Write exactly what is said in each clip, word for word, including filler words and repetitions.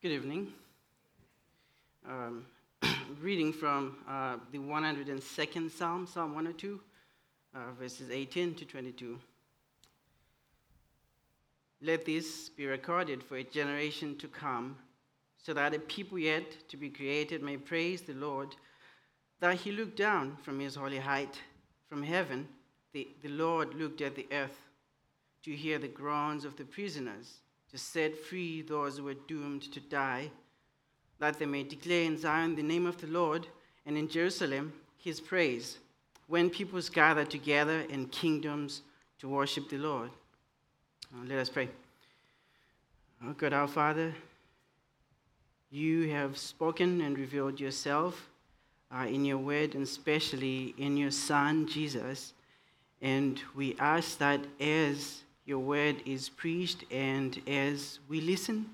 Good evening. Um, reading from uh, the one hundred second Psalm, Psalm one oh two, uh, verses eighteen to twenty-two. Let this be recorded for a generation to come, so that a people yet to be created may praise the Lord, that he looked down from his holy height. From heaven, the, the Lord looked at the earth to hear the groans of the prisoners, to set free those who were doomed to die, that they may declare in Zion the name of the Lord, and in Jerusalem his praise, when peoples gather together and kingdoms to worship the Lord. Now let us pray. Oh God, our Father, you have spoken and revealed yourself uh, in your word, and especially in your Son, Jesus, and we ask that as your word is preached, and as we listen,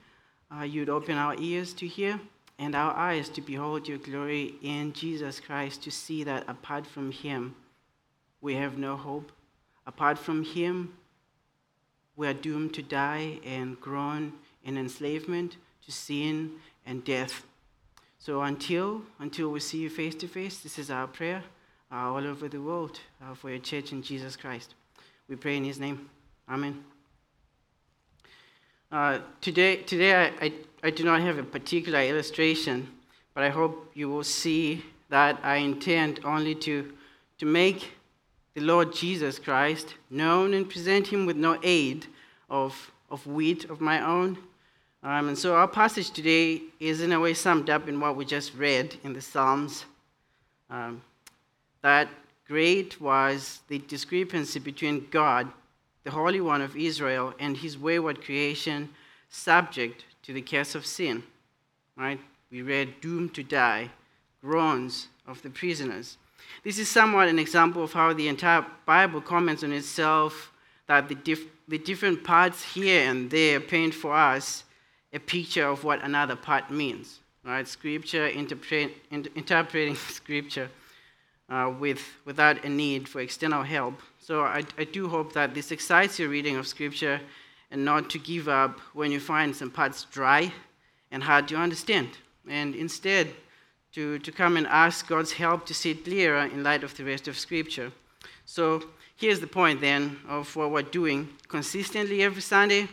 uh, you'd open our ears to hear and our eyes to behold your glory in Jesus Christ, to see that apart from him, we have no hope. Apart from him, we are doomed to die and groan in enslavement to sin and death. So until until we see you face to face, this is our prayer uh, all over the world uh, for your church in Jesus Christ. We pray in his name. Amen. Uh, today, today I, I, I do not have a particular illustration, but I hope you will see that I intend only to, to make the Lord Jesus Christ known and present him with no aid of, of wit of my own. Um, and so our passage today is in a way summed up in what we just read in the Psalms. Um, that great was the discrepancy between God, the Holy One of Israel, and his wayward creation subject to the curse of sin, right? We read, doomed to die, groans of the prisoners. This is somewhat an example of how the entire Bible comments on itself, that the, dif- the different parts here and there paint for us a picture of what another part means, right? Scripture, interpre- inter- interpreting Scripture uh, with without a need for external help. So I, I do hope that this excites your reading of Scripture, and not to give up when you find some parts dry and hard to understand, and instead to, to come and ask God's help to see it clearer in light of the rest of Scripture. So here's the point then of what we're doing consistently every Sunday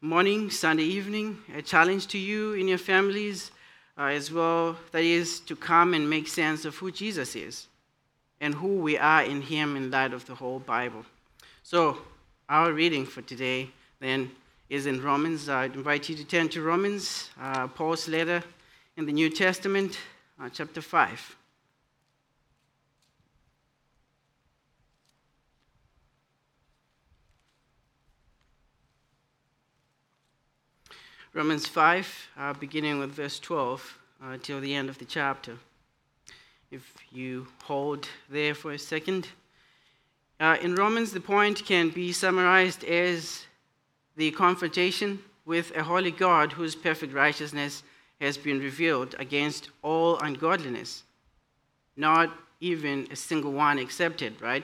morning, Sunday evening, a challenge to you in your families uh, as well, that is to come and make sense of who Jesus is, and who we are in him in light of the whole Bible. So our reading for today then is in Romans. I invite you to turn to Romans, uh, Paul's letter in the New Testament, uh, chapter five. Romans five, uh, beginning with verse twelve uh, till the end of the chapter. If you hold there for a second. Uh, in Romans, the point can be summarized as the confrontation with a holy God whose perfect righteousness has been revealed against all ungodliness, not even a single one accepted, right?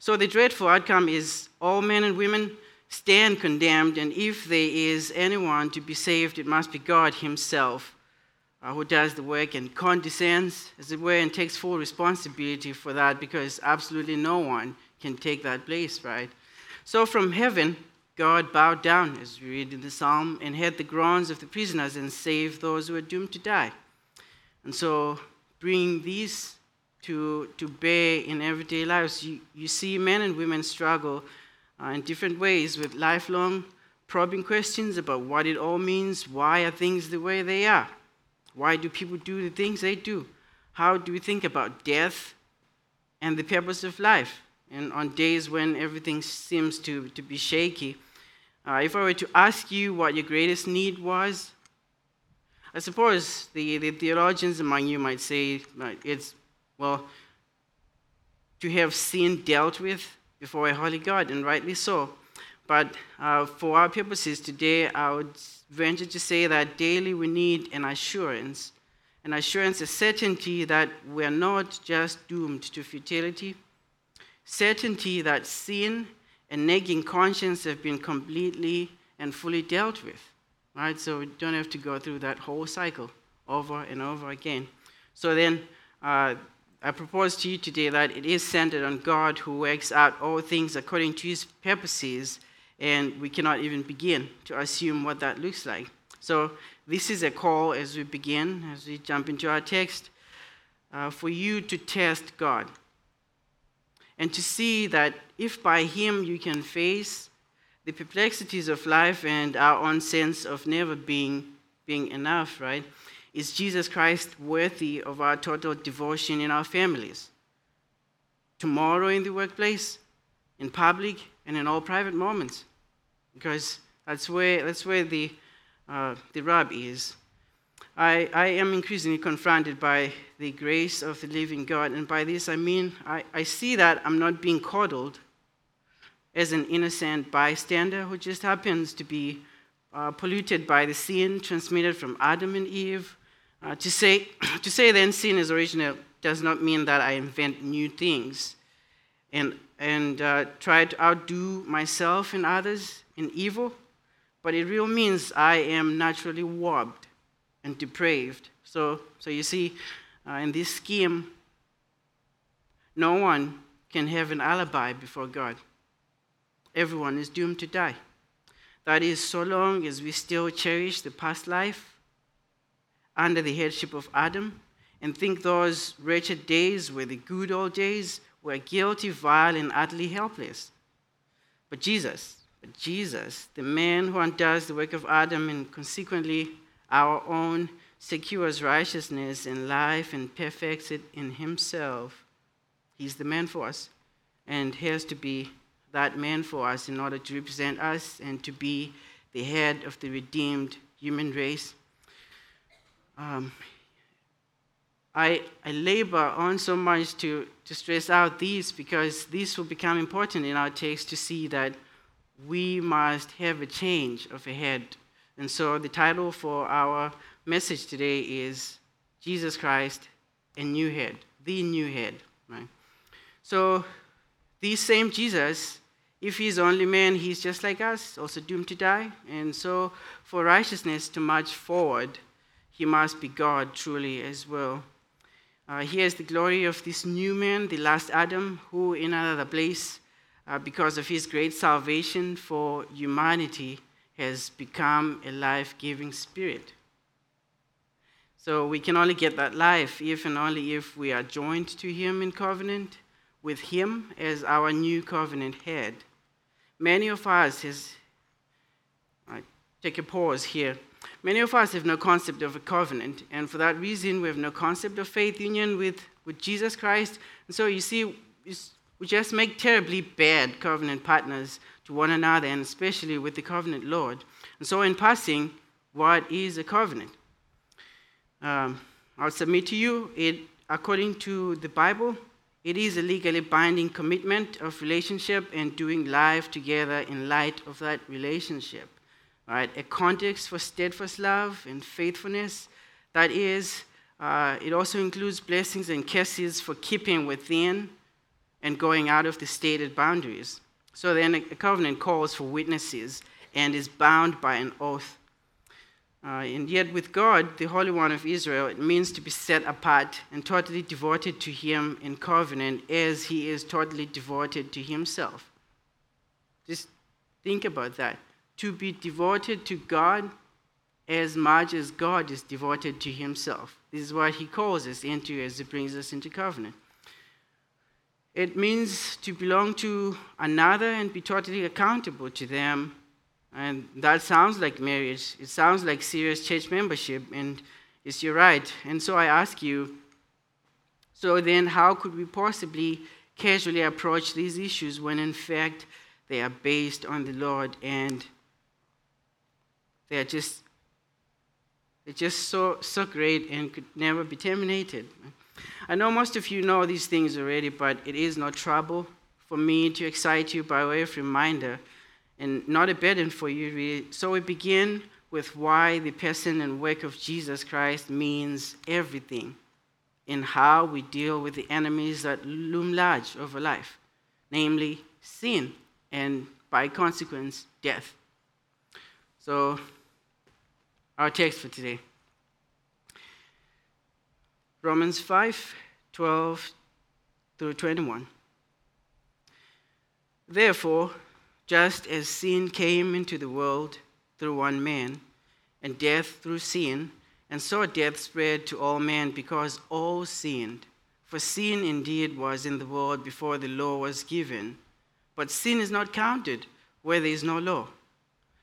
So the dreadful outcome is all men and women stand condemned, and if there is anyone to be saved, it must be God himself, Uh, who does the work and condescends, as it were, and takes full responsibility for that, because absolutely no one can take that place, right? So from heaven, God bowed down, as we read in the Psalm, and heard the groans of the prisoners and saved those who were doomed to die. And so bringing these to, to bear in everyday lives, you, you see men and women struggle uh, in different ways with lifelong probing questions about what it all means, why are things the way they are? Why do people do the things they do? How do we think about death and the purpose of life? And on days when everything seems to, to be shaky, uh, if I were to ask you what your greatest need was, I suppose the, the theologians among you might say it's, well, to have sin dealt with before a holy God, and rightly so. But uh, for our purposes today, I would venture to say that daily we need an assurance, an assurance, a certainty that we are not just doomed to futility, certainty that sin and nagging conscience have been completely and fully dealt with, All right, so we don't have to go through that whole cycle over and over again. So then uh, I propose to you today that it is centered on God, who works out all things according to his purposes, and we cannot even begin to assume what that looks like. So this is a call as we begin, as we jump into our text, uh, for you to test God and to see that if by him you can face the perplexities of life and our own sense of never being being enough, right? Is Jesus Christ worthy of our total devotion in our families, tomorrow in the workplace, in public, and in all private moments? Because that's where that's where the uh, the rub is. I I am increasingly confronted by the grace of the living God, and by this I mean I, I see that I'm not being coddled as an innocent bystander who just happens to be uh, polluted by the sin transmitted from Adam and Eve. Uh, to say to say then sin is original does not mean that I invent new things and and uh, try to outdo myself and others in evil, but it really means I am naturally warped and depraved. So, so you see, uh, in this scheme, no one can have an alibi before God. Everyone is doomed to die. That is, so long as we still cherish the past life under the headship of Adam and think those wretched days were the good old days, we're guilty, vile, and utterly helpless. But Jesus, but Jesus, the man who undoes the work of Adam and consequently our own, secures righteousness and life and perfects it in himself. He's the man for us and has to be that man for us in order to represent us and to be the head of the redeemed human race. Um, I, I labor on so much to, to stress out these, because these will become important in our text to see that we must have a change of a head. And so the title for our message today is Jesus Christ, a New Head, the New Head. Right? So this same Jesus, if he's only man, he's just like us, also doomed to die. And so for righteousness to march forward, he must be God truly as well. Uh, here's the glory of this new man, the last Adam, who in another place, uh, because of his great salvation for humanity, has become a life-giving spirit. So we can only get that life if and only if we are joined to him in covenant, with him as our new covenant head. Many of us, has, I take a pause here, many of us have no concept of a covenant, and for that reason we have no concept of faith union with, with Jesus Christ. And so you see, we just make terribly bad covenant partners to one another, and especially with the covenant Lord. And so in passing, what is a covenant? Um, I'll submit to you, it, according to the Bible, it is a legally binding commitment of relationship and doing life together in light of that relationship. All right? A context for steadfast love and faithfulness. That is, uh, it also includes blessings and curses for keeping within and going out of the stated boundaries. So then a covenant calls for witnesses and is bound by an oath. Uh, and yet with God, the Holy One of Israel, it means to be set apart and totally devoted to him in covenant as he is totally devoted to himself. Just think about that. To be devoted to God as much as God is devoted to himself. This is what he calls us into as he brings us into covenant. It means to belong to another and be totally accountable to them. And that sounds like marriage. It sounds like serious church membership, and it's your right. And so I ask you, so then how could we possibly casually approach these issues when in fact they are based on the Lord and they are just, they're just so, so great and could never be terminated? I know most of you know these things already, but it is no trouble for me to excite you by way of reminder, and not a burden for you, really. So we begin with why the person and work of Jesus Christ means everything in how we deal with the enemies that loom large over life, namely sin and, by consequence, death. So Our text for today. Romans five, twelve through twenty-one. Therefore, just as sin came into the world through one man, and death through sin, and so death spread to all men because all sinned. For sin indeed was in the world before the law was given, but sin is not counted where there is no law.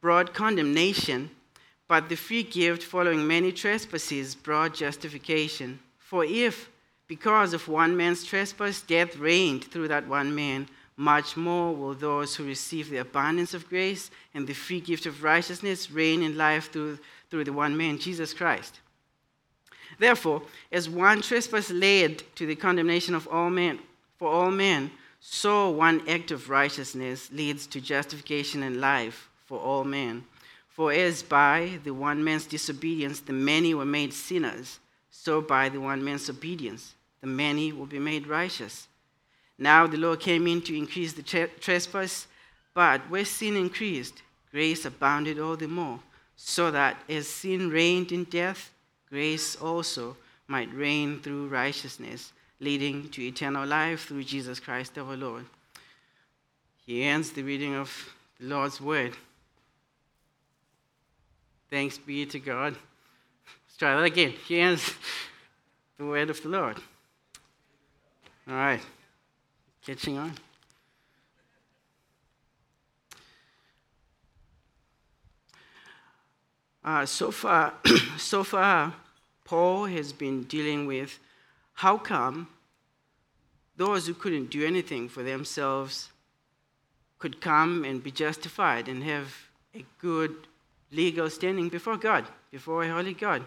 brought condemnation, but the free gift following many trespasses brought justification. For if, because of one man's trespass, death reigned through that one man, much more will those who receive the abundance of grace and the free gift of righteousness reign in life through, through the one man, Jesus Christ. Therefore, as one trespass led to the condemnation of all men, for all men, so one act of righteousness leads to justification and life for all men. For as by the one man's disobedience the many were made sinners, so by the one man's obedience the many will be made righteous. Now the law came in to increase the tre- trespass, but where sin increased, grace abounded all the more, so that as sin reigned in death, grace also might reign through righteousness, leading to eternal life through Jesus Christ our Lord. He ends the reading of the Lord's word. Thanks be to God. Let's try that again. He ends the word of the Lord. All right. Catching on. Uh, so far, so far, Paul has been dealing with how come those who couldn't do anything for themselves could come and be justified and have a good legal standing before God, before a holy God.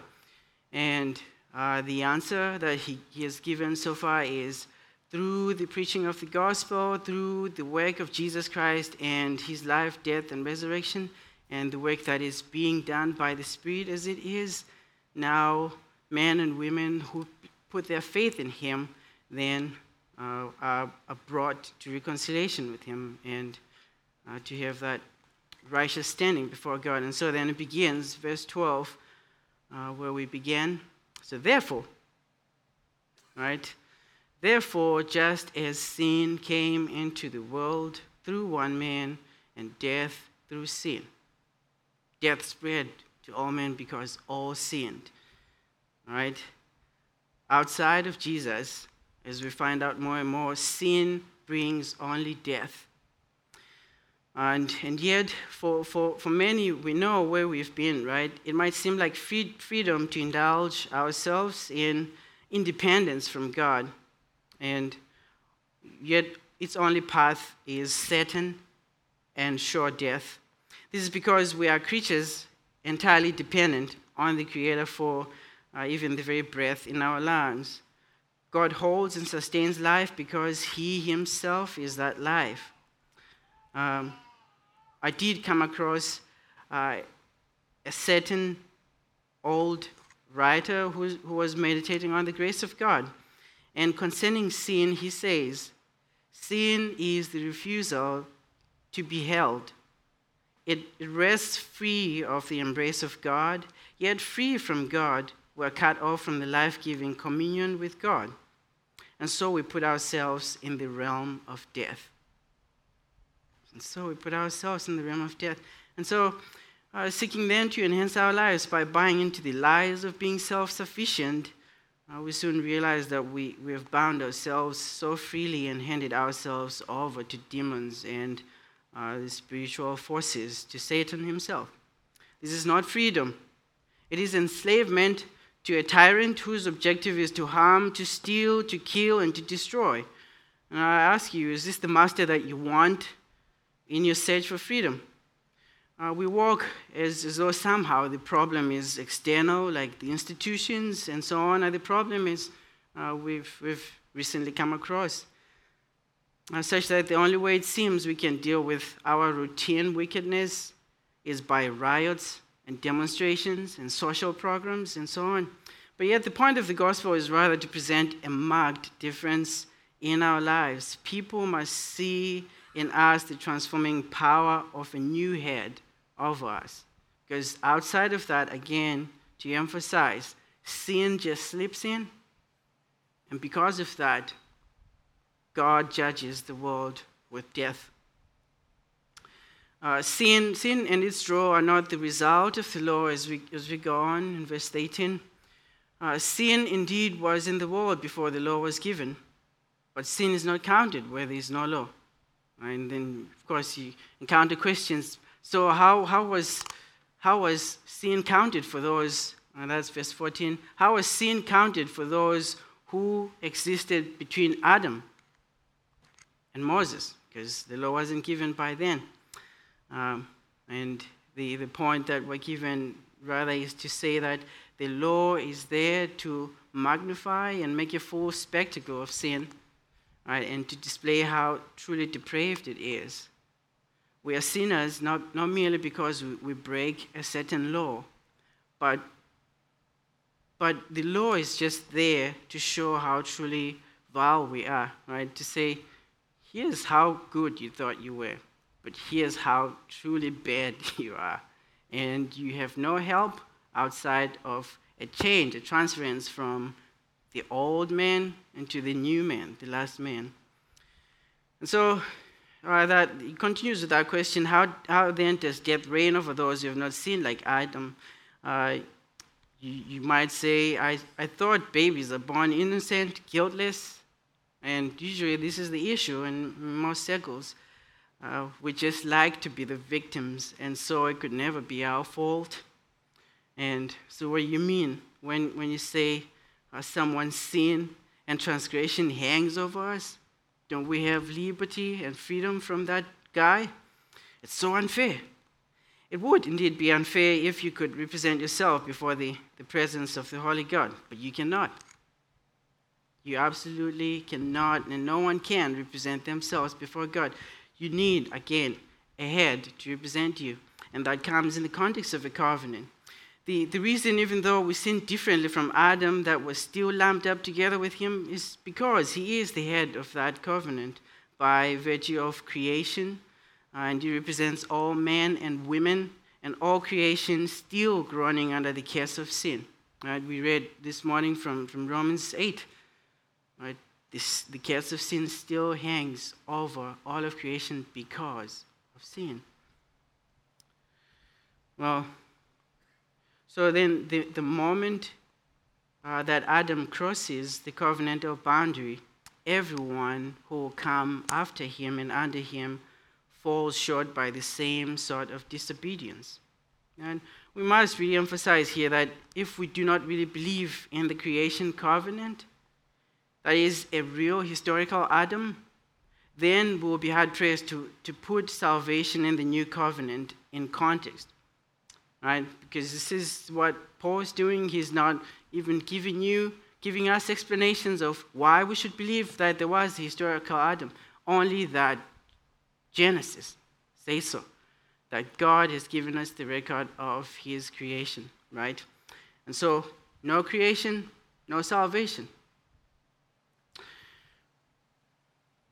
And uh, the answer that he, he has given so far is through the preaching of the gospel, through the work of Jesus Christ and his life, death, and resurrection, and the work that is being done by the Spirit as it is now men and women who put their faith in him then uh, are, are brought to reconciliation with him and uh, to have that righteous standing before God. And so then it begins, verse twelve, uh, where we began. So therefore, right? Therefore, just as sin came into the world through one man and death through sin. Death spread to all men because all sinned, all right? Outside of Jesus, as we find out more and more, sin brings only death. And and yet, for, for, for many, we know where we've been, right? It might seem like free, freedom to indulge ourselves in independence from God. And yet, its only path is Satan and sure death. This is because we are creatures entirely dependent on the Creator for uh, even the very breath in our lungs. God holds and sustains life because he himself is that life. Um, I did come across uh, a certain old writer who, who was meditating on the grace of God. And concerning sin, he says, sin is the refusal to be held. It rests free of the embrace of God, yet free from God, we're cut off from the life-giving communion with God. And so we put ourselves in the realm of death. And so we put ourselves in the realm of death. And so uh, seeking then to enhance our lives by buying into the lies of being self-sufficient, uh, we soon realize that we, we have bound ourselves so freely and handed ourselves over to demons and Uh, the spiritual forces, to Satan himself. This is not freedom. It is enslavement to a tyrant whose objective is to harm, to steal, to kill, and to destroy. And I ask you, is this the master that you want in your search for freedom? Uh, we work as, as though somehow the problem is external, like the institutions and so on, and the problem is uh, we've, we've recently come across, uh, such that the only way it seems we can deal with our routine wickedness is by riots and demonstrations and social programs and so on. But yet the point of the gospel is rather to present a marked difference in our lives. People must see in us the transforming power of a new head over us. Because outside of that, again, to emphasize, sin just slips in. And because of that, God judges the world with death. Uh, sin, sin and its draw are not the result of the law, as we, as we go on in verse eighteen. Uh, sin indeed was in the world before the law was given, but sin is not counted where there is no law. And then, of course, you encounter questions. So how, how, was, how was sin counted for those, and that's verse fourteen, how was sin counted for those who existed between Adam and Moses? Because the law wasn't given by then. Um, and the, the point that we're given rather is to say that the law is there to magnify and make a full spectacle of sin. Right, and to display how truly depraved it is. We are sinners not, not merely because we, we break a certain law, but, but the law is just there to show how truly vile we are, right? To say, here's how good you thought you were, but here's how truly bad you are. And you have no help outside of a change, a transference from the old man into the new man, the last man. And so uh, that it continues with that question, how, how then does death reign over those who have not sinned like Adam? Uh, you, you might say, I, I thought babies are born innocent, guiltless, and usually this is the issue in most circles. Uh, we just like to be the victims, and so it could never be our fault. And so what do you mean when, when you say, someone's sin and transgression hangs over us? Don't we have liberty and freedom from that guy? It's so unfair. It would indeed be unfair if you could represent yourself before the, the presence of the Holy God, but you cannot. You absolutely cannot, and no one can represent themselves before God. You need, again, a head to represent you, and that comes in the context of a covenant. The, the reason, even though we sin differently from Adam, that was still lumped up together with him is because he is the head of that covenant by virtue of creation, uh, and he represents all men and women and all creation still groaning under the curse of sin. Right? We read this morning from, from Romans eight. Right? This, the curse of sin still hangs over all of creation because of sin. Well, So then the, the moment uh, that Adam crosses the covenantal boundary, everyone who will come after him and under him falls short by the same sort of disobedience. And we must really emphasize here that if we do not really believe in the creation covenant, that is a real historical Adam, then we will be hard-pressed to, to put salvation in the new covenant in context. Right? Because this is what Paul's doing. He's not even giving you, giving us explanations of why we should believe that there was a historical Adam, only that Genesis says so, that God has given us the record of his creation, right? And so, no creation, no salvation.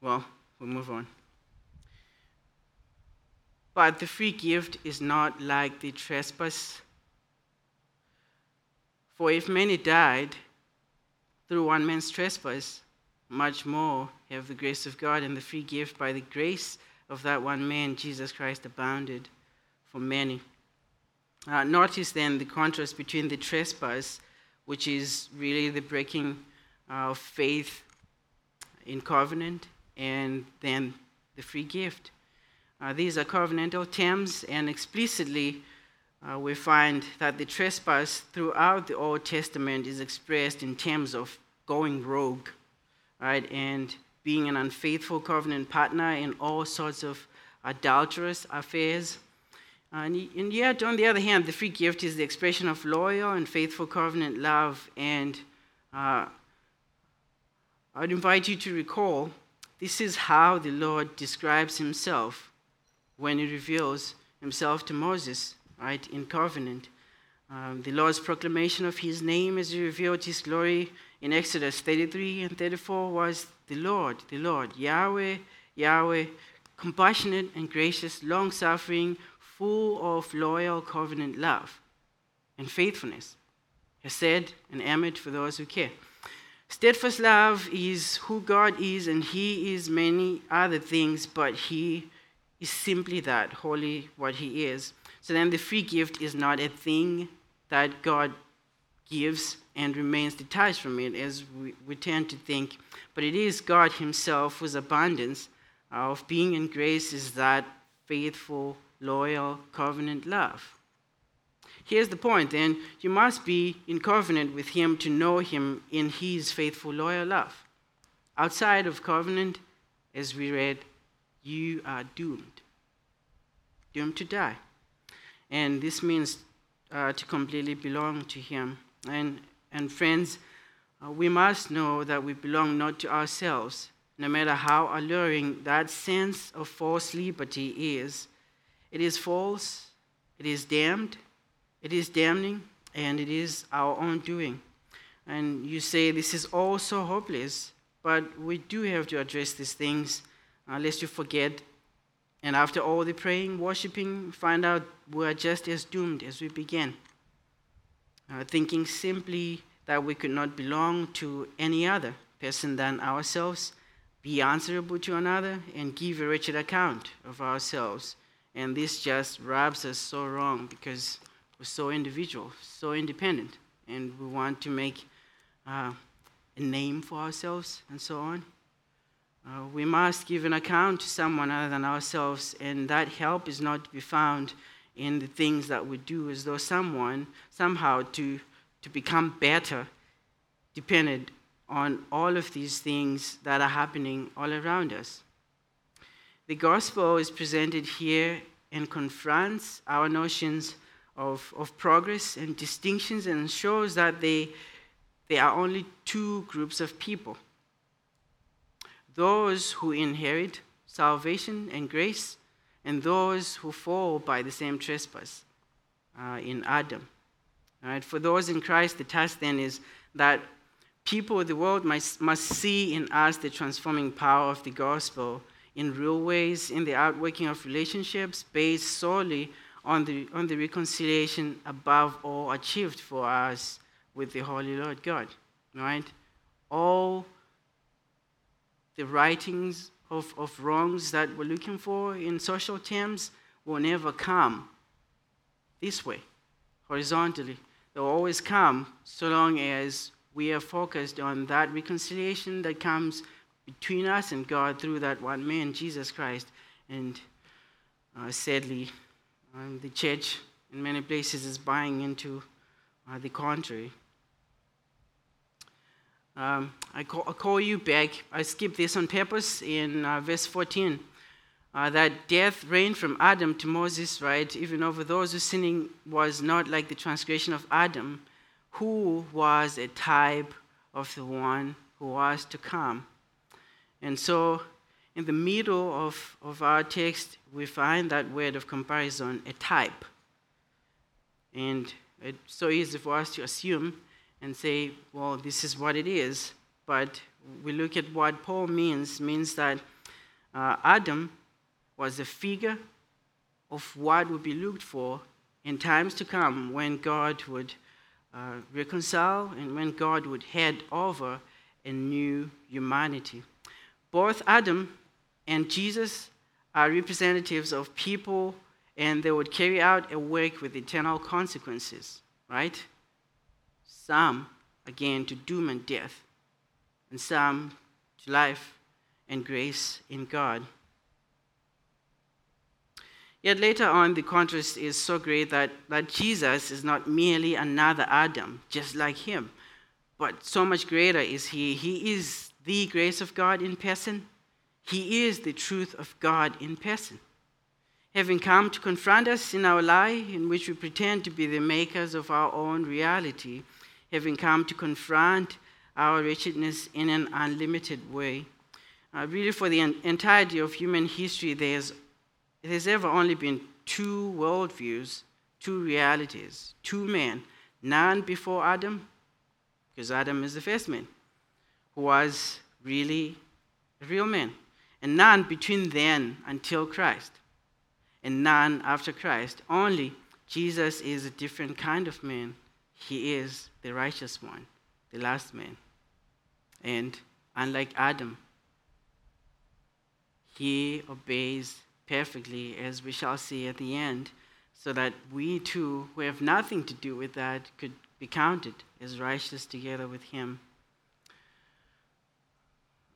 Well, we'll move on. But the free gift is not like the trespass. For if many died through one man's trespass, much more have the grace of God and the free gift by the grace of that one man, Jesus Christ, abounded for many. Uh, notice then the contrast between the trespass, which is really the breaking of faith in covenant, and then the free gift. Uh, these are covenantal terms, and explicitly uh, we find that the trespass throughout the Old Testament is expressed in terms of going rogue, right, and being an unfaithful covenant partner in all sorts of adulterous affairs. Uh, and, and yet, on the other hand, the free gift is the expression of loyal and faithful covenant love. And uh, I'd invite you to recall, this is how the Lord describes himself when he reveals himself to Moses, right, in covenant. Um, the Lord's proclamation of his name as he revealed his glory in Exodus thirty-three and thirty-four was, the Lord, the Lord, Yahweh, Yahweh, compassionate and gracious, long-suffering, full of loyal covenant love and faithfulness, chesed and emet for those who care. Steadfast love is who God is, and he is many other things, but he is simply that, wholly what he is. So then the free gift is not a thing that God gives and remains detached from it, as we, we tend to think, but it is God himself whose abundance of being and grace is that faithful, loyal covenant love. Here's the point then, you must be in covenant with him to know him in his faithful, loyal love. Outside of covenant, as we read, you are doomed, doomed to die. And this means uh, to completely belong to him. And, and friends, uh, we must know that we belong not to ourselves, no matter how alluring that sense of false liberty is. It is false, it is damned, it is damning, and it is our own doing. And you say, this is all so hopeless, but we do have to address these things, lest you forget. And after all the praying, worshiping, find out we are just as doomed as we began, uh, thinking simply that we could not belong to any other person than ourselves, be answerable to another, and give a wretched account of ourselves. And this just rubs us so wrong because we're so individual, so independent, and we want to make uh, a name for ourselves and so on. Uh, we must give an account to someone other than ourselves, and that help is not to be found in the things that we do, as though someone, somehow, to, to become better depended on all of these things that are happening all around us. The gospel is presented here and confronts our notions of, of progress and distinctions, and shows that they, they are only two groups of people. Those who inherit salvation and grace, and those who fall by the same trespass uh, in Adam. All right? For those in Christ, the task then is that people of the world must, must see in us the transforming power of the gospel in real ways, in the outworking of relationships based solely on the, on the reconciliation above all achieved for us with the Holy Lord God, right? All the writings of, of wrongs that we're looking for in social terms will never come this way, horizontally. They'll always come so long as we are focused on that reconciliation that comes between us and God through that one man, Jesus Christ. And uh, sadly, um, the church in many places is buying into uh, the contrary. Um, I, call, I call you back. I skipped this on purpose in uh, verse fourteen, uh, that death reigned from Adam to Moses, right, even over those whose sinning was not like the transgression of Adam, who was a type of the one who was to come. And so in the middle of, of our text, we find that word of comparison, a type. And it's so easy for us to assume and say, well, this is what it is. But we look at what Paul means, means that uh, Adam was a figure of what would be looked for in times to come when God would uh, reconcile and when God would head over a new humanity. Both Adam and Jesus are representatives of people, and they would carry out a work with eternal consequences, right? Some, again, to doom and death, and some to life and grace in God. Yet later on, the contrast is so great that, that Jesus is not merely another Adam, just like him, but so much greater is he. He is the grace of God in person. He is the truth of God in person. having come to confront us in our lie in which we pretend to be the makers of our own reality, having come to confront our wretchedness in an unlimited way. Uh, really, for the en- entirety of human history, there's, there's ever only been two worldviews, two realities, two men, none before Adam, because Adam is the first man, who was really a real man, and none between then until Christ, and none after Christ. Only Jesus is a different kind of man. He is the righteous one, the last man. And unlike Adam, he obeys perfectly, as we shall see at the end, so that we too, who have nothing to do with that, could be counted as righteous together with him.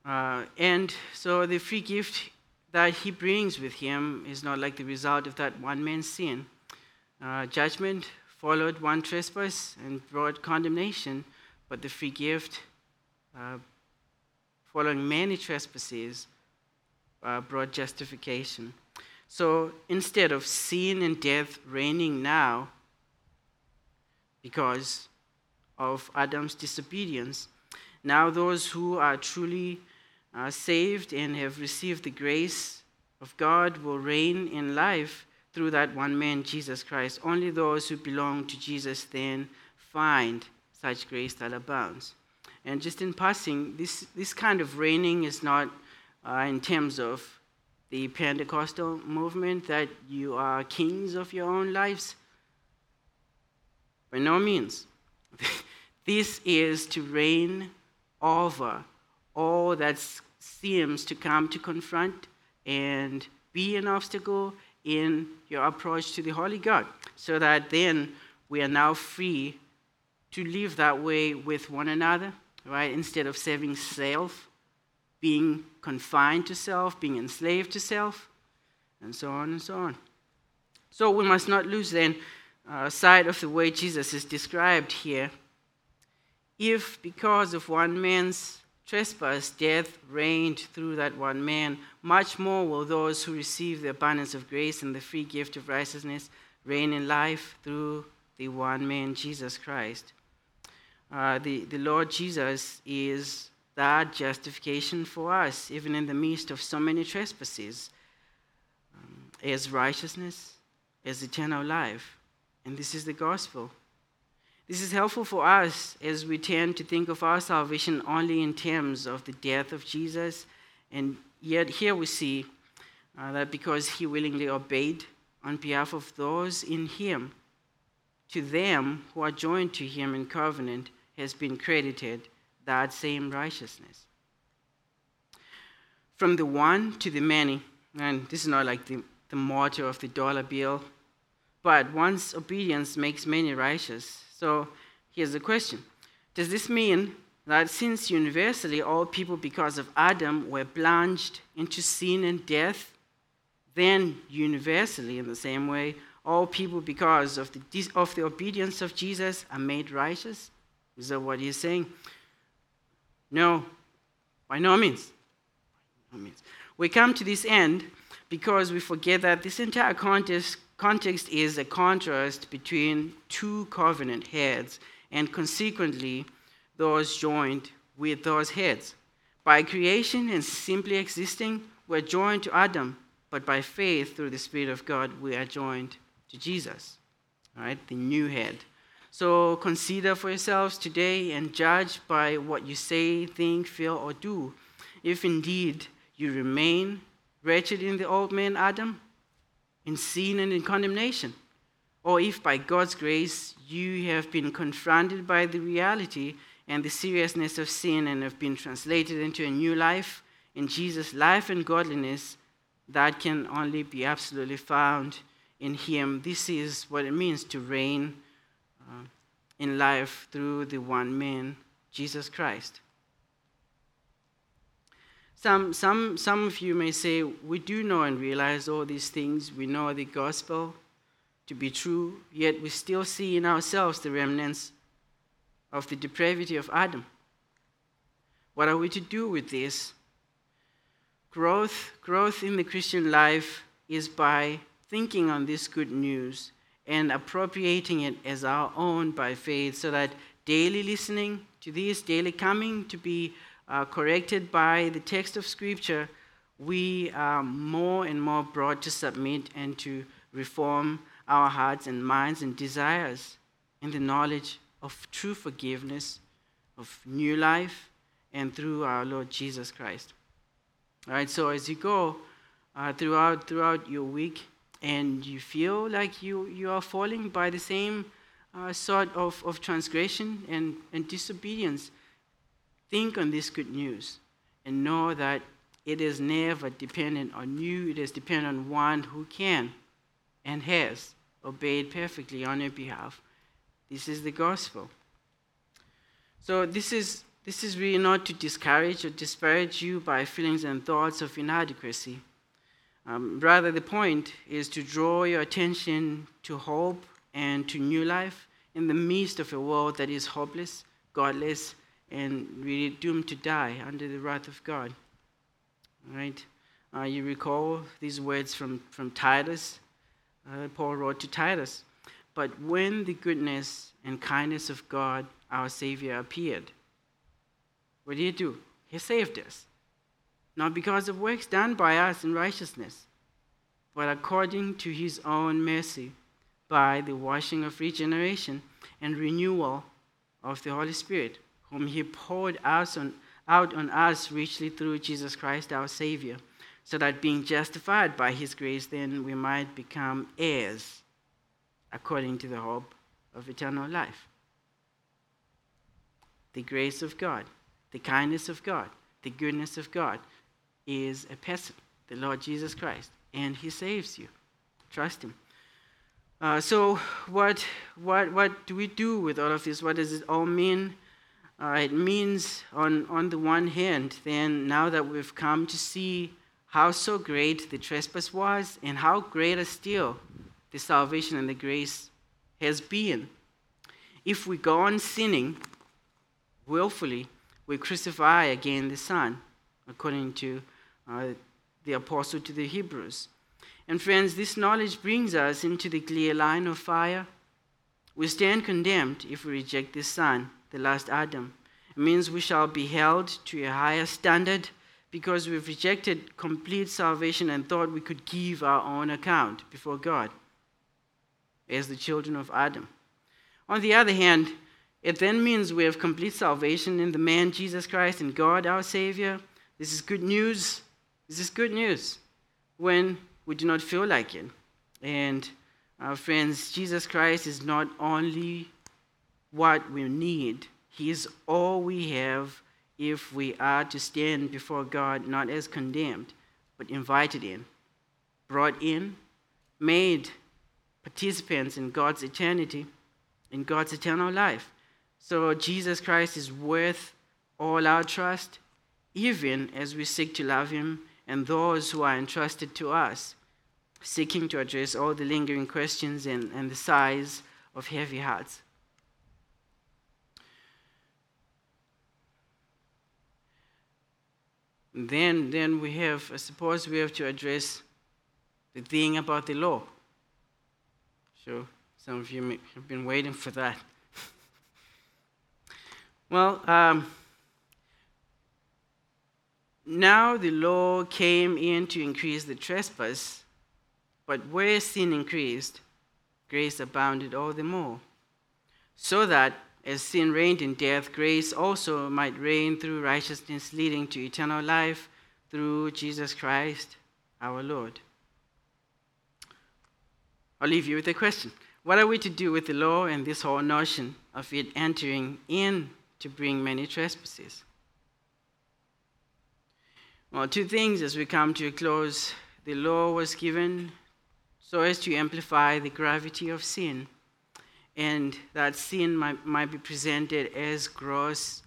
Uh, and so the free gift that he brings with him is not like the result of that one man's sin. Uh, judgment followed one trespass and brought condemnation, but the free gift, uh, following many trespasses, uh, brought justification. So instead of sin and death reigning now because of Adam's disobedience, now those who are truly uh, saved and have received the grace of God will reign in life through that one man, Jesus Christ. Only those who belong to Jesus then find such grace that abounds. And just in passing, this, this kind of reigning is not uh, in terms of the Pentecostal movement that you are kings of your own lives. By no means. This is to reign over all that seems to come to confront and be an obstacle in your approach to the Holy God, so that then we are now free to live that way with one another, right? Instead of serving self, being confined to self, being enslaved to self, and so on and so on. So we must not lose then uh, sight of the way Jesus is described here. If because of one man's trespass, death reigned through that one man, much more will those who receive the abundance of grace and the free gift of righteousness reign in life through the one man, Jesus Christ. Uh, the, the Lord Jesus is that justification for us, even in the midst of so many trespasses, um, as righteousness, as eternal life. And this is the gospel. This is helpful for us as we tend to think of our salvation only in terms of the death of Jesus. And yet here we see uh, that because he willingly obeyed on behalf of those in him, to them who are joined to him in covenant has been credited that same righteousness. From the one to the many, and this is not like the, the motto of the dollar bill, but one's obedience makes many righteous. So here's the question. Does this mean that since universally all people because of Adam were plunged into sin and death, then universally in the same way, all people because of the, of the obedience of Jesus are made righteous? Is that what he's saying? No, by no means. By no means. We come to this end because we forget that this entire context Context is a contrast between two covenant heads and consequently those joined with those heads. By creation and simply existing, we're joined to Adam, but by faith through the Spirit of God, we are joined to Jesus, right? The new head. So consider for yourselves today and judge by what you say, think, feel, or do. If indeed you remain wretched in the old man Adam, in sin and in condemnation, or if by God's grace you have been confronted by the reality and the seriousness of sin and have been translated into a new life in Jesus' life and godliness, that can only be absolutely found in him. This is what it means to reign uh, in life through the one man, Jesus Christ. Some, some, some of you may say, we do know and realize all these things. We know the gospel to be true, yet we still see in ourselves the remnants of the depravity of Adam. What are we to do with this? Growth, growth in the Christian life is by thinking on this good news and appropriating it as our own by faith, so that daily listening to these, daily coming to be uh, corrected by the text of Scripture, we are more and more brought to submit and to reform our hearts and minds and desires in the knowledge of true forgiveness, of new life, and through our Lord Jesus Christ. All right, so as you go uh, throughout throughout your week, and you feel like you, you are falling by the same uh, sort of, of transgression and, and disobedience, think on this good news and know that it is never dependent on you. It is dependent on one who can and has obeyed perfectly on your behalf. This is the gospel. So this is this is really not to discourage or disparage you by feelings and thoughts of inadequacy. Um, rather, the point is to draw your attention to hope and to new life in the midst of a world that is hopeless, godless, and really doomed to die under the wrath of God. All right? Uh, you recall these words from, from Titus. Uh, Paul wrote to Titus, "But when the goodness and kindness of God, our Savior, appeared," what did he do? He saved us, not because of works done by us in righteousness, but according to his own mercy, by the washing of regeneration and renewal of the Holy Spirit, whom he poured out on, out on us richly through Jesus Christ, our Savior, so that being justified by his grace, then we might become heirs according to the hope of eternal life. The grace of God, the kindness of God, the goodness of God is a person, the Lord Jesus Christ, and he saves you. Trust him. Uh, so what, what, what do we do with all of this? What does it all mean? Uh, it means, on, on the one hand, then, now that we've come to see how so great the trespass was, and how greater still the salvation and the grace has been, if we go on sinning willfully, we crucify again the Son, according to uh, the Apostle to the Hebrews. And friends, this knowledge brings us into the clear line of fire. We stand condemned if we reject the Son, the last Adam. It means we shall be held to a higher standard, because we've rejected complete salvation and thought we could give our own account before God as the children of Adam. On the other hand, it then means we have complete salvation in the man Jesus Christ and God our Savior. This is good news. This is good news when we do not feel like it. And our friends, Jesus Christ is not only what we need, he is all we have if we are to stand before God, not as condemned, but invited in, brought in, made participants in God's eternity, in God's eternal life. So Jesus Christ is worth all our trust, even as we seek to love him and those who are entrusted to us, seeking to address all the lingering questions and, and the sighs of heavy hearts. Then, then we have, I suppose we have to address the thing about the law. Sure, some of you may have been waiting for that. well, um, now the law came in to increase the trespass, but where sin increased, grace abounded all the more, so that as sin reigned in death, grace also might reign through righteousness, leading to eternal life through Jesus Christ, our Lord. I'll leave you with a question. What are we to do with the law and this whole notion of it entering in to bring many trespasses? Well, two things as we come to a close. The law was given so as to amplify the gravity of sin, and that sin might, might be presented as gross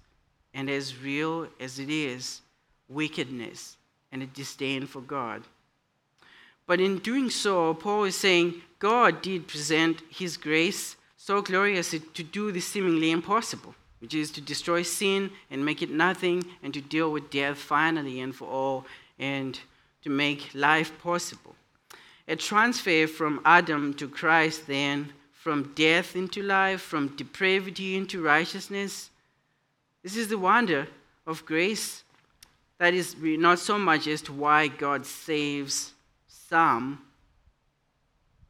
and as real as it is, wickedness and a disdain for God. But in doing so, Paul is saying God did present his grace so glorious to do the seemingly impossible, which is to destroy sin and make it nothing, and to deal with death finally and for all, and to make life possible. A transfer from Adam to Christ then, from death into life, from depravity into righteousness. This is the wonder of grace. That is not so much as to why God saves some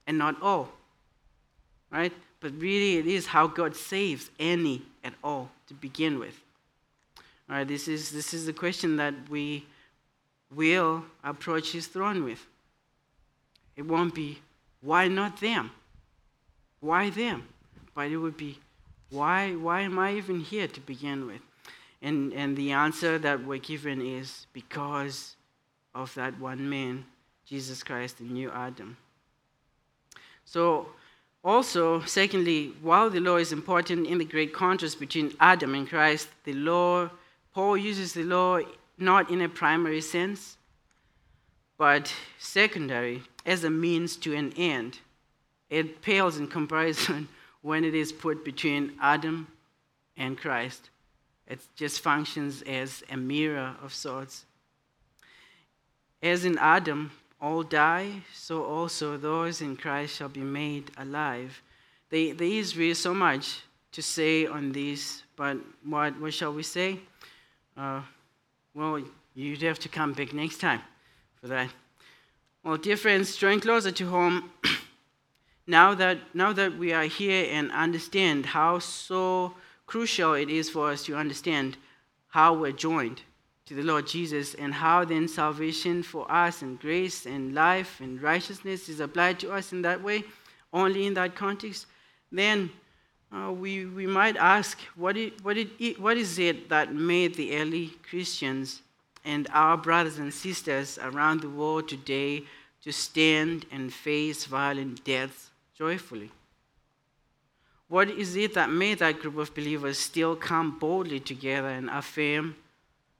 and not all, right? But really it is how God saves any at all to begin with. All right, this is this is the question that we will approach his throne with. It won't be, why not them? Why them? But it would be, why why am I even here to begin with? And and the answer that we're given is because of that one man, Jesus Christ, the new Adam. So also, secondly, while the law is important in the great contrast between Adam and Christ, the law, Paul uses the law not in a primary sense, but secondary, as a means to an end. It pales in comparison when it is put between Adam and Christ. It just functions as a mirror of sorts. As in Adam, all die, so also those in Christ shall be made alive. There, there is really so much to say on this, but what, what shall we say? Uh, well, you'd have to come back next time for that. Well, dear friends, drawing closer to home, now that now that we are here and understand how so crucial it is for us to understand how we're joined to the Lord Jesus and how then salvation for us and grace and life and righteousness is applied to us in that way, only in that context, then uh, we we might ask, what it, what it, what is it that made the early Christians and our brothers and sisters around the world today to stand and face violent death joyfully? What is it that made that group of believers still come boldly together and affirm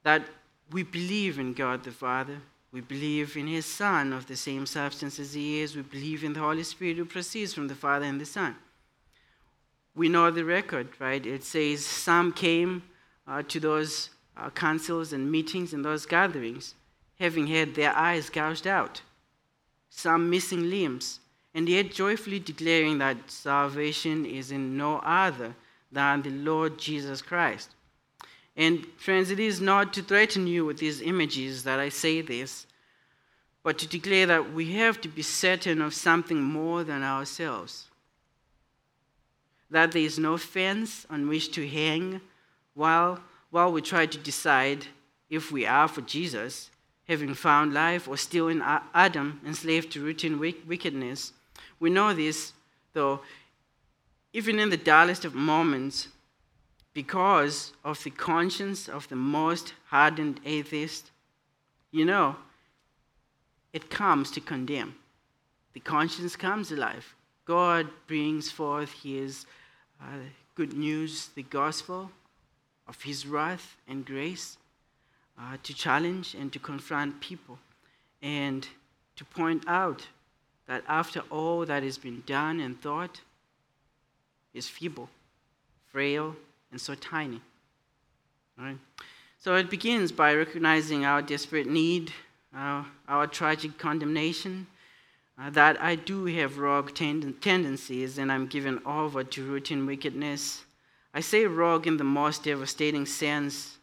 that we believe in God the Father, we believe in his Son of the same substance as he is, we believe in the Holy Spirit who proceeds from the Father and the Son? We know the record, right? It says some came uh, to those uh, councils and meetings and those gatherings, having had their eyes gouged out, some missing limbs, and yet joyfully declaring that salvation is in no other than the Lord Jesus Christ. And friends, it is not to threaten you with these images that I say this, but to declare that we have to be certain of something more than ourselves. That there is no fence on which to hang while, while we try to decide if we are for Jesus, having found life, or still in Adam, enslaved to routine wickedness. We know this, though, even in the dullest of moments, because of the conscience of the most hardened atheist. You know, it comes to condemn. The conscience comes alive. God brings forth his uh, good news, the gospel of his wrath and grace, uh, to challenge and to confront people, and to point out that after all that has been done and thought, is feeble, frail, and so tiny. All right? So it begins by recognizing our desperate need, uh, our tragic condemnation, uh, that I do have rogue tend- tendencies and I'm given over to routine wickedness. I say rogue in the most devastating sense.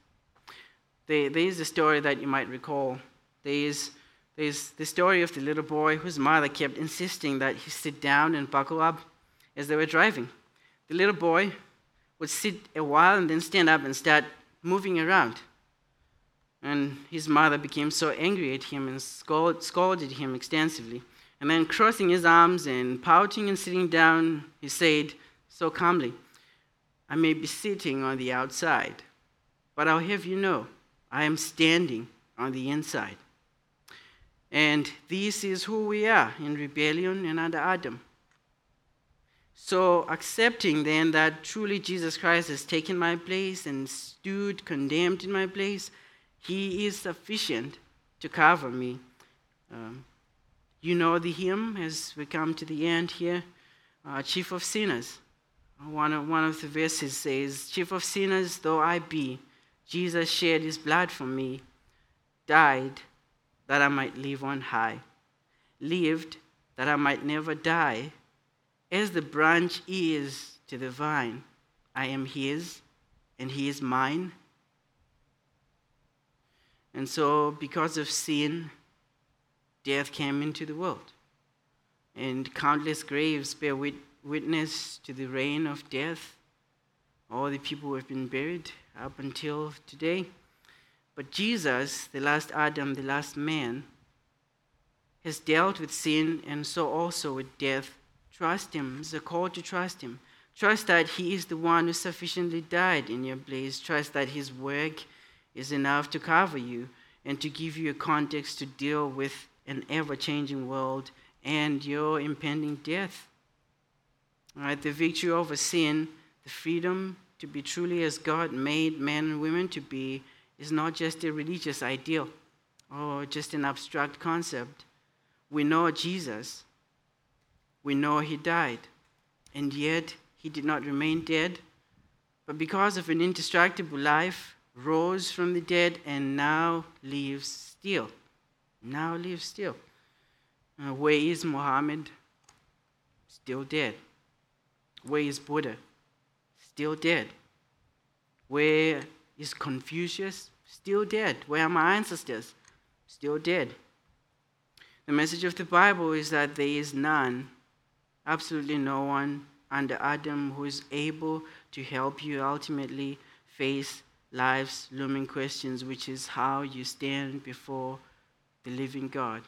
There, there is a story that you might recall. There is There's the story of the little boy whose mother kept insisting that he sit down and buckle up as they were driving. The little boy would sit a while and then stand up and start moving around. And his mother became so angry at him and scold, scolded him extensively. And then crossing his arms and pouting and sitting down, he said so calmly, "I may be sitting on the outside, but I'll have you know I am standing on the inside." And this is who we are in rebellion and under Adam. So accepting then that truly Jesus Christ has taken my place and stood condemned in my place, he is sufficient to cover me. Um, you know the hymn as we come to the end here, uh, Chief of Sinners. One of, one of the verses says, "Chief of sinners though I be, Jesus shed his blood for me, died, that I might live on high, lived that I might never die. As the branch is to the vine, I am his, and he is mine. And so, because of sin, death came into the world. And countless graves bear wit- witness to the reign of death. All the people who have been buried up until today. But Jesus, the last Adam, the last man, has dealt with sin and so also with death. Trust him. It's a call to trust him. Trust that he is the one who sufficiently died in your place. Trust that his work is enough to cover you and to give you a context to deal with an ever-changing world and your impending death. All right, the victory over sin, the freedom to be truly as God made men and women to be, is not just a religious ideal or just an abstract concept. We know Jesus. We know he died, and yet he did not remain dead, but because of an indestructible life, rose from the dead and now lives still. Now lives still. Uh, where is Muhammad? Still dead. Where is Buddha? Still dead. Where is Confucius? Still dead. Where are my ancestors? Still dead. The message of the Bible is that there is none, absolutely no one, under Adam who is able to help you ultimately face life's looming questions, which is how you stand before the living God.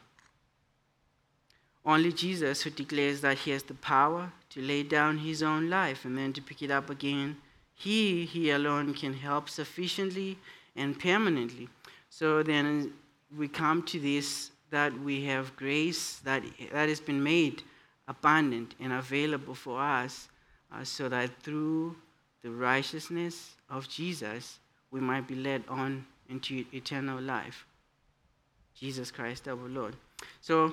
Only Jesus, who declares that he has the power to lay down his own life and then to pick it up again, he, he alone can help sufficiently and permanently. So then we come to this, that we have grace that, that has been made abundant and available for us, uh, so that through the righteousness of Jesus, we might be led on into eternal life. Jesus Christ, our Lord. So,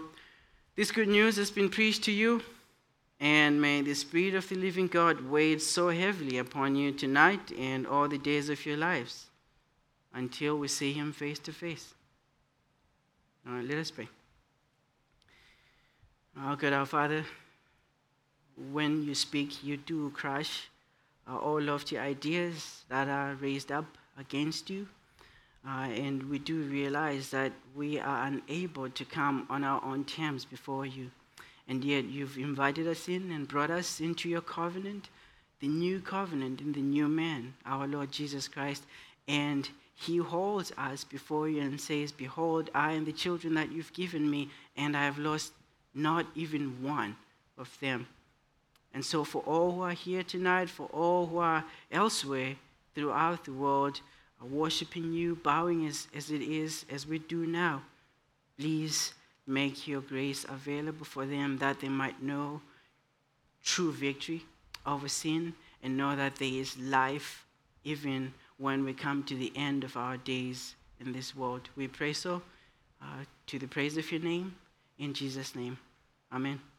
this good news has been preached to you, and may the Spirit of the living God weigh so heavily upon you tonight and all the days of your lives until we see him face to face. All right, let us pray. Our God, our Father, when you speak, you do crush uh, all of the ideas that are raised up against you, Uh, and we do realize that we are unable to come on our own terms before you. And yet you've invited us in and brought us into your covenant, the new covenant in the new man, our Lord Jesus Christ. And he holds us before you and says, "Behold, I and the children that you've given me, and I have lost not even one of them." And so for all who are here tonight, for all who are elsewhere throughout the world, worshiping you, bowing as, as it is, as we do now, please make your grace available for them, that they might know true victory over sin and know that there is life even when we come to the end of our days in this world. We pray so, uh, to the praise of your name, in Jesus' name. Amen.